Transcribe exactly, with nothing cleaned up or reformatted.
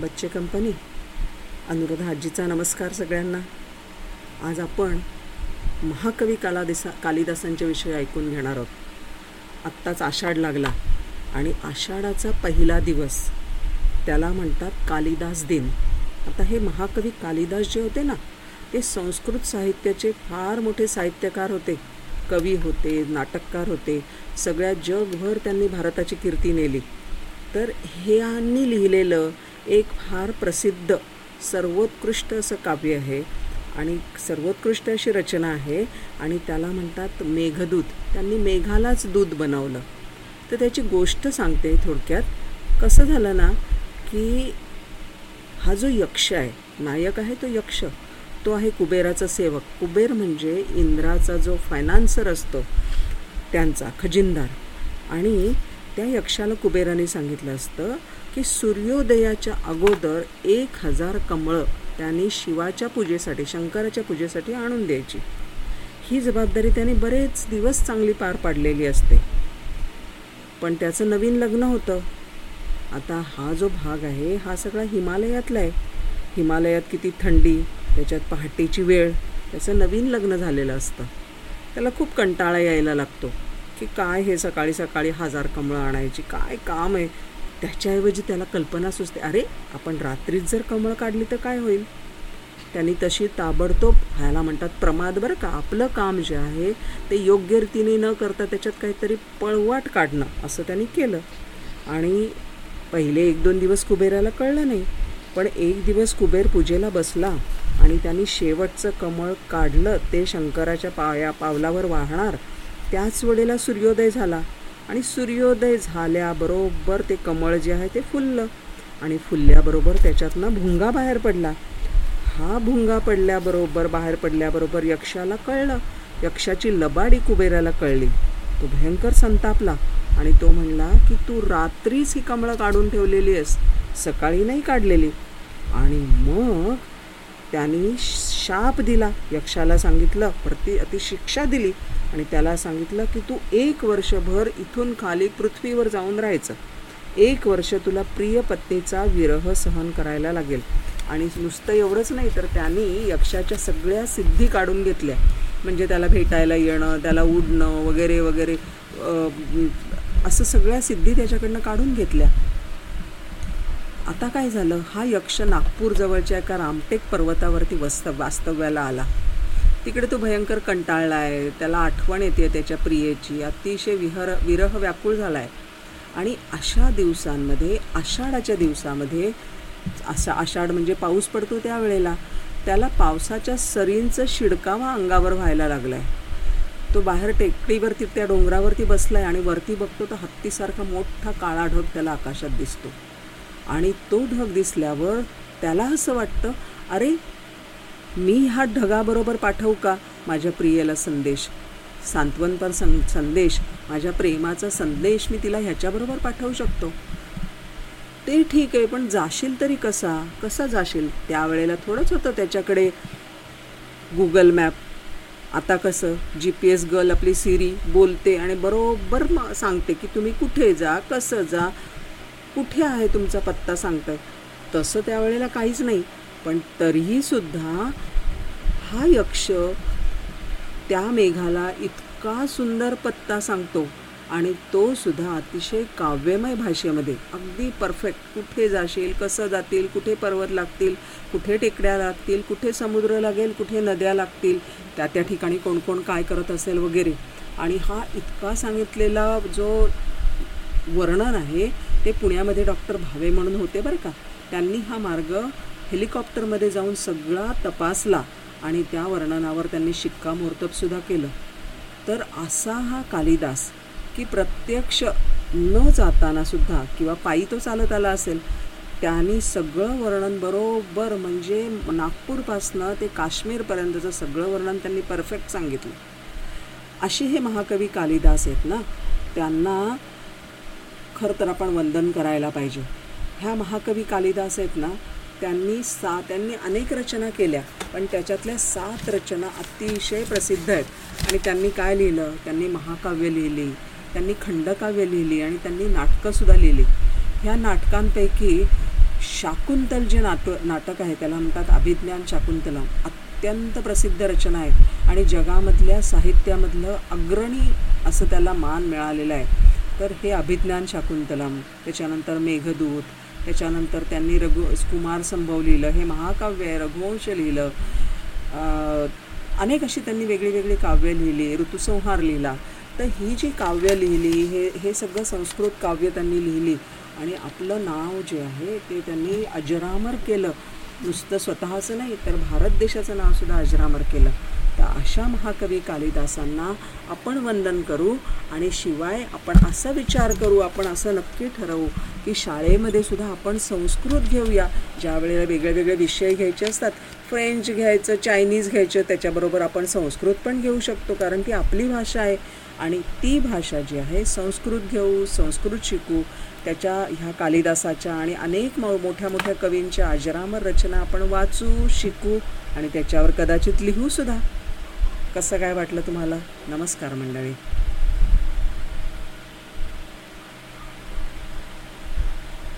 बच्चे कंपनी, अनुराधा आजीचा नमस्कार सगळ्यांना. आज आपण महाकवी कालादिसा कालिदासांच्या विषयी ऐकून घेणार आहोत. आत्ताच आषाढ लागला आणि आषाढाचा पहिला दिवस त्याला म्हणतात कालिदास दिन. आता हे महाकवी कालिदास जे होते ना, ते संस्कृत साहित्याचे फार मोठे साहित्यकार होते, कवी होते, नाटककार होते. सगळ्या जगभर त्यांनी भारताची कीर्ती नेली. तर ह्यांनी लिहिलेलं एक फार प्रसिद्ध सर्वोत्कृष्ट असं काव्य आहे आणि सर्वोत्कृष्ट अशी रचना आहे आणि त्याला म्हणतात मेघदूत. त्यांनी मेघालाच दूध बनवलं. तर त्याची गोष्ट सांगते थोडक्यात. कसं झालं ना की हा जो यक्ष आहे, नायक आहे तो यक्ष, तो आहे कुबेराचा सेवक. कुबेर म्हणजे इंद्राचा जो फायनान्सर असतो, त्यांचा खजिनदार. आणि त्या यक्षाला कुबेराने सांगितलं असतं की सूर्योदयाच्या अगोदर एक हजार कमळं त्यांनी शिवाच्या पूजेसाठी, शंकराच्या पूजेसाठी आणून द्यायची. ही जबाबदारी त्याने बरेच दिवस चांगली पार पाडलेली असते. पण त्याचं नवीन लग्न होतं. आता हा जो भाग आहे हा सगळा हिमालयातला आहे. हिमालयात किती थंडी, त्याच्यात पहाटेची वेळ, त्याचं नवीन लग्न झालेलं असतं. त्याला खूप कंटाळा यायला लागतो की काय हे सकाळी सकाळी हजार कमळं आणायची, काय काम आहे. त्याच्याऐवजी त्याला कल्पना सुचते, अरे आपण रात्रीच जर कमळं काढली तर काय होईल. त्यांनी तशी ताबडतोब, ह्याला म्हणतात प्रमाद बरं का, आपलं काम जे आहे ते योग्य रीतीने न करता त्याच्यात काहीतरी पळवाट काढणं, असं त्यांनी केलं. आणि पहिले एक दोन दिवस कुबेराला कळलं नाही. पण एक दिवस कुबेर पूजेला बसला आणि त्यांनी शेवटचं कमळ काढलं. ते शंकराच्या पाया पावलावर वाहणार त्याच वेळेला सूर्योदय झाला आणि सूर्योदय झाल्याबरोबर ते कमळ जे आहे ते फुललं आणि फुलल्याबरोबर त्याच्यातनं भुंगा बाहेर पडला. हा भुंगा पडल्याबरोबर बाहेर पडल्याबरोबर यक्षाला कळलं. यक्षाची लबाडी कुबेराला कळली. तो भयंकर संतापला आणि तो म्हणला की तू रात्रीच ही कमळं काढून ठेवलेली आहेस, सकाळी नाही काढलेली. आणि मग त्यांनी शाप दिला, यक्षाला सांगितलं, प्रति अति शिक्षा दिली आणि त्याला सांगितलं की तू एक वर्षभर इथून खाली पृथ्वीवर जाऊन राहायचं. एक वर्ष तुला प्रिय पत्नीचा विरह सहन करायला लागेल. आणि नुसतं एवढंच नाही, तर त्यांनी यक्षाच्या सगळ्या सिद्धी काढून घेतल्या. म्हणजे त्याला भेटायला येणं, त्याला उडणं वगैरे वगैरे, असं सगळ्या सिद्धी त्याच्याकडनं काढून घेतल्या. आता काय झालं, हा यक्ष नागपूरजवळच्या एका रामटेक पर्वतावरती वस्त वास्तव्याला आला. तिकडे तो भयंकर कंटाळला आहे. त्याला आठवण येते त्याच्या प्रियेची. अतिशय विहर विरह व्याकुळ झाला आहे. आणि अशा दिवसांमध्ये, आषाढाच्या दिवसामध्ये, असा आषाढ म्हणजे पाऊस पडतो त्यावेळेला, त्याला पावसाच्या सरींचं शिडकावा अंगावर व्हायला लागला आहे. तो बाहेर टेकडीवरती, त्या डोंगरावरती बसला आहे आणि वरती बघतो तर हत्तीसारखा मोठा काळा ढग त्याला आकाशात दिसतो. आणि तो ढग दिसल्यावर त्याला असं वाटतं, अरे मी हा ढगाबरोबर पाठवू का माझ्या प्रियेला संदेश, सांत्वनपर सं संदेश माझ्या प्रेमाचा संदेश मी तिला ह्याच्याबरोबर पाठवू शकतो. ते ठीक आहे, पण जाशील तरी कसा कसा जाशील. त्यावेळेला थोडंच होतं त्याच्याकडे गुगल मॅप. आता कसं जी पी एस गर्ल आपली सिरी बोलते आणि बरोबर म सांगते की तुम्ही कुठे जा, कसं जा, कुठे आहे तुमचा पत्ता सांगतं. तसं त्यावेळेला काहीच नाही. पण तरीहीसुद्धा हा यक्ष त्या मेघाला इतका सुंदर पत्ता सांगतो आणि तो सुद्धा अतिशय काव्यमय भाषेमध्ये, अगदी परफेक्ट. कुठे जाशील, कसं जातील, कुठे पर्वत लागतील, कुठे टेकड्या लागतील, कुठे समुद्र लागेल, कुठे नद्या लागतील, त्या त्या ठिकाणी कोण कोण काय करत असेल वगैरे. आणि हा इतका सांगितलेला जो वर्णन आहे ते पुण्यामध्ये डॉक्टर भावे म्हणून होते बरं का. त्यांनी हा मार्ग हेलिकॉप्टरमध्ये जाऊन सगळा तपासला आणि त्या वर्णनावर त्यांनी शिक्कामोर्तबसुद्धा केलं. तर असा हा कालिदास, की प्रत्यक्ष न जातानासुद्धा, किंवा पायी तो चालत आला असेल, त्यांनी सगळं वर्णन बरोबर, म्हणजे नागपूरपासनं ते काश्मीरपर्यंतचं सगळं वर्णन त्यांनी परफेक्ट सांगितलं. अशी हे महाकवी कालिदास आहेत ना, त्यांना खरं तर आपण वंदन करायला पाहिजे. ह्या महाकवी कालिदास आहेत ना, त्यांनी सा त्यांनी अनेक रचना केल्या, पण त्याच्यातल्या सात रचना अतिशय प्रसिद्ध आहेत. आणि त्यांनी काय लिहिलं, त्यांनी महाकाव्य लिहिली, त्यांनी खंडकाव्य लिहिली आणि त्यांनी नाटकंसुद्धा लिहिली. ह्या नाटकांपैकी शाकुंतल जे नाट नाटक आहे त्याला म्हणतात अभिज्ञान शाकुंतलम. अत्यंत प्रसिद्ध रचना आहे आणि जगामधल्या साहित्यामधलं अग्रणी असं त्याला मान मिळालेला आहे. तर हे अभिज्ञान शाकुंतलम, त्याच्यानंतर मेघदूत, त्याच्यानंतर त्यांनी रघु कुमार संभव लिहिलं, हे महाकाव्य आहे, रघुवंश लिहिलं, अनेक अशी त्यांनी वेगळी वेगळी काव्य लिहिली, ऋतुसंहार लिहिला. तर ही जी काव्य लिहिली हे हे सगळं संस्कृत काव्य त्यांनी लिहिली आणि आपलं नाव जे आहे ते त्यांनी अजरामर केलं. नुसतं स्वतःचं नाही तर भारत देशाचं नावसुद्धा अजरामर केलं. तर अशा महाकवी कालिदासांना आपण वंदन करू आणि शिवाय आपण असा विचार करू, आपण असं नक्की ठरवू की शाळेमध्ये सुद्धा आपण संस्कृत घेऊया. ज्या वेळेला वेगळे वेगळे विषय घ्यायचे असतात, फ्रेंच घ्यायचं, चायनीज घ्यायचं, त्याच्याबरोबर आपण संस्कृत पण घेऊ शकतो, कारण ती आपली भाषा आहे आणि ती भाषा जी आहे संस्कृत घेऊ, संस्कृत शिकू. त्याच्या ह्या कालिदासाच्या आणि अनेक मोठ्या मोठ्या कवींच्या अजरामर रचना आपण वाचू, शिकू आणि त्याच्यावर कदाचित लिहूसुद्धा. कसं काय वाटलं तुम्हाला? नमस्कार मंडळी.